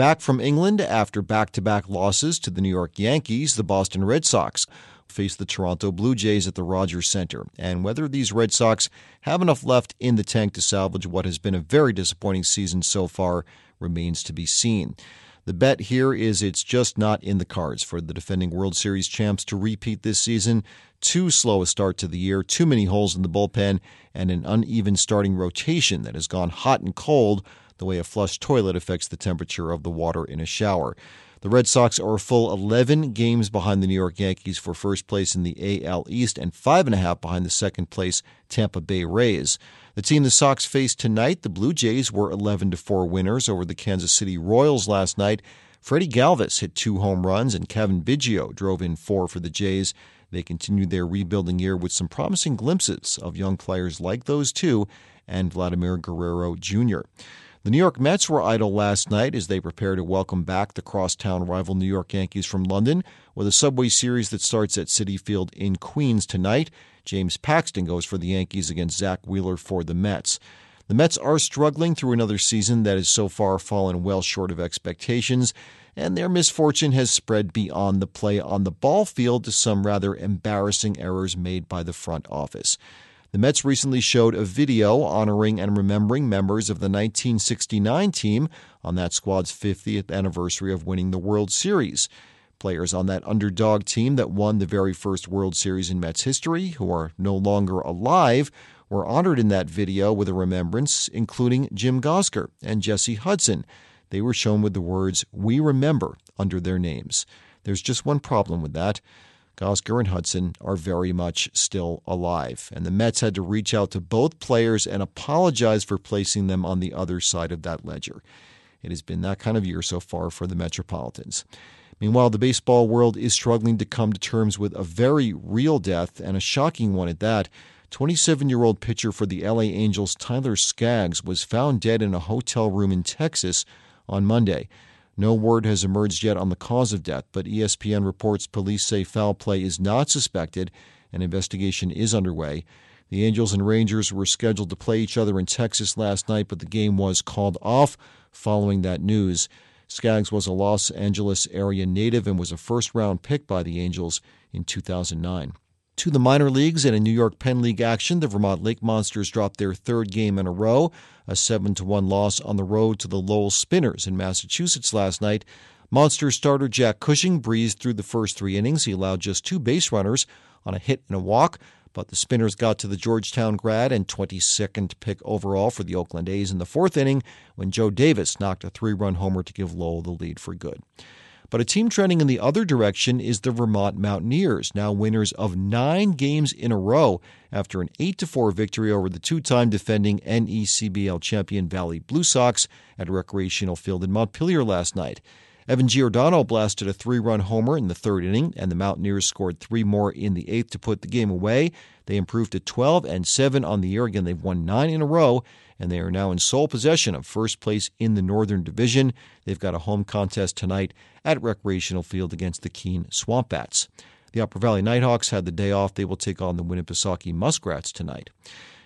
Back from England after back-to-back losses to the New York Yankees, the Boston Red Sox face the Toronto Blue Jays at the Rogers Center. And whether these Red Sox have enough left in the tank to salvage what has been a very disappointing season so far remains to be seen. The bet here is it's just not in the cards for the defending World Series champs to repeat this season. Too slow a start to the year, too many holes in the bullpen, and an uneven starting rotation that has gone hot and cold the way a flush toilet affects the temperature of the water in a shower. The Red Sox are a full 11 games behind the New York Yankees for first place in the AL East and 5.5 behind the second-place Tampa Bay Rays. The team the Sox face tonight, the Blue Jays, were 11-4 winners over the Kansas City Royals last night. Freddie Galvis hit 2 home runs and Kevin Biggio drove in 4 for the Jays. They continued their rebuilding year with some promising glimpses of young players like those two and Vladimir Guerrero Jr. The New York Mets were idle last night as they prepare to welcome back the crosstown rival New York Yankees from London with a Subway Series that starts at Citi Field in Queens tonight. James Paxton goes for the Yankees against Zach Wheeler for the Mets. The Mets are struggling through another season that has so far fallen well short of expectations, and their misfortune has spread beyond the play on the ball field to some rather embarrassing errors made by the front office. The Mets recently showed a video honoring and remembering members of the 1969 team on that squad's 50th anniversary of winning the World Series. Players on that underdog team that won the very first World Series in Mets history, who are no longer alive, were honored in that video with a remembrance, including Jim Gossker and Jesse Hudson. They were shown with the words, "We Remember," under their names. There's just one problem with that. Gossker and Hudson are very much still alive, and the Mets had to reach out to both players and apologize for placing them on the other side of that ledger. It has been that kind of year so far for the Metropolitans. Meanwhile, the baseball world is struggling to come to terms with a very real death, and a shocking one at that. 27-year-old pitcher for the LA Angels, Tyler Skaggs, was found dead in a hotel room in Texas on Monday. No word has emerged yet on the cause of death, but ESPN reports police say foul play is not suspected. An investigation is underway. The Angels and Rangers were scheduled to play each other in Texas last night, but the game was called off following that news. Skaggs was a Los Angeles area native and was a first-round pick by the Angels in 2009. To the minor leagues, and in New York Penn League action, the Vermont Lake Monsters dropped their third game in a row, a 7-1 loss on the road to the Lowell Spinners in Massachusetts last night. Monster starter Jack Cushing breezed through the first 3 innings. He allowed just 2 base runners on a hit and a walk, but the Spinners got to the Georgetown grad and 22nd pick overall for the Oakland A's in the 4th inning when Joe Davis knocked a 3-run homer to give Lowell the lead for good. But a team trending in the other direction is the Vermont Mountaineers, now winners of 9 games in a row after an 8-4 victory over the 2-time defending NECBL champion Valley Blue Sox at a recreational field in Montpelier last night. Evan Giordano blasted a 3-run homer in the 3rd inning, and the Mountaineers scored 3 more in the 8th to put the game away. They improved to 12-7 on the year. Again, they've won 9 in a row, and they are now in sole possession of first place in the Northern Division. They've got a home contest tonight at recreational field against the Keene Swamp Bats. The Upper Valley Nighthawks had the day off. They will take on the Winnipesaukee Muskrats tonight.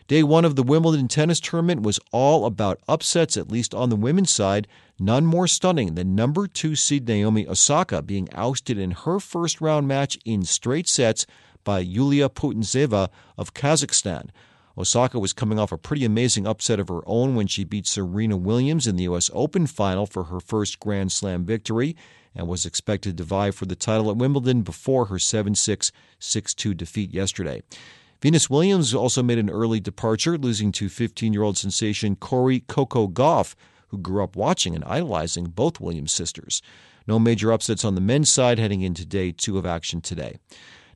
Day 1 of the Wimbledon tennis tournament was all about upsets, at least on the women's side. None more stunning than number 2 seed Naomi Osaka being ousted in her first-round match in straight sets by Yulia Putintseva of Kazakhstan. Osaka was coming off a pretty amazing upset of her own when she beat Serena Williams in the U.S. Open final for her first Grand Slam victory and was expected to vie for the title at Wimbledon before her 7-6, 6-2 defeat yesterday. Venus Williams also made an early departure, losing to 15-year-old sensation Coco Gauff, who grew up watching and idolizing both Williams sisters. No major upsets on the men's side heading into Day 2 of action today.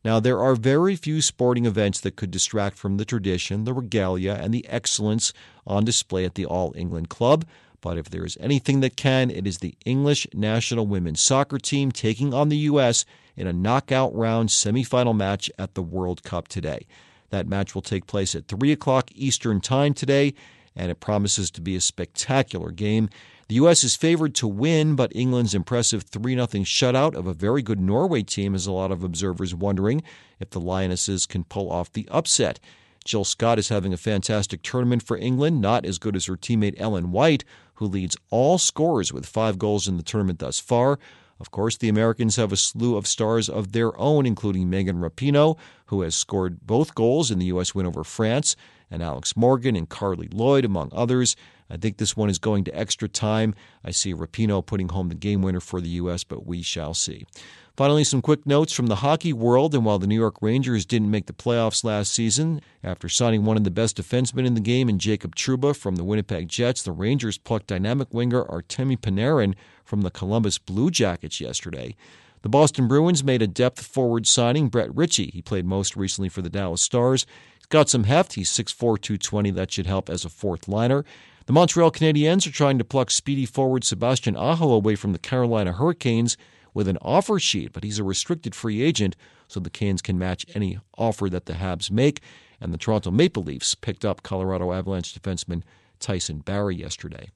Now, there are very few sporting events that could distract from the tradition, the regalia, and the excellence on display at the All England Club. But if there is anything that can, it is the English national women's soccer team taking on the U.S. in a knockout round semifinal match at the World Cup today. That match will take place at 3 o'clock Eastern Time today, and it promises to be a spectacular game. The U.S. is favored to win, but England's impressive 3-0 shutout of a very good Norway team has a lot of observers wondering if the Lionesses can pull off the upset. Jill Scott is having a fantastic tournament for England, not as good as her teammate Ellen White, who leads all scorers with 5 goals in the tournament thus far. Of course, the Americans have a slew of stars of their own, including Megan Rapinoe, who has scored both goals in the U.S. win over France, and Alex Morgan and Carly Lloyd, among others. I think this one is going to extra time. I see Rapinoe putting home the game winner for the U.S., but we shall see. Finally, some quick notes from the hockey world. And while the New York Rangers didn't make the playoffs last season, after signing one of the best defensemen in the game in Jacob Trouba from the Winnipeg Jets, the Rangers plucked dynamic winger Artemi Panarin from the Columbus Blue Jackets yesterday. The Boston Bruins made a depth forward signing, Brett Ritchie. He played most recently for the Dallas Stars. He's got some heft. He's 6'4", 220. That should help as a fourth liner. The Montreal Canadiens are trying to pluck speedy forward Sebastian Aho away from the Carolina Hurricanes with an offer sheet, but he's a restricted free agent, so the Canes can match any offer that the Habs make. And the Toronto Maple Leafs picked up Colorado Avalanche defenseman Tyson Barrie yesterday.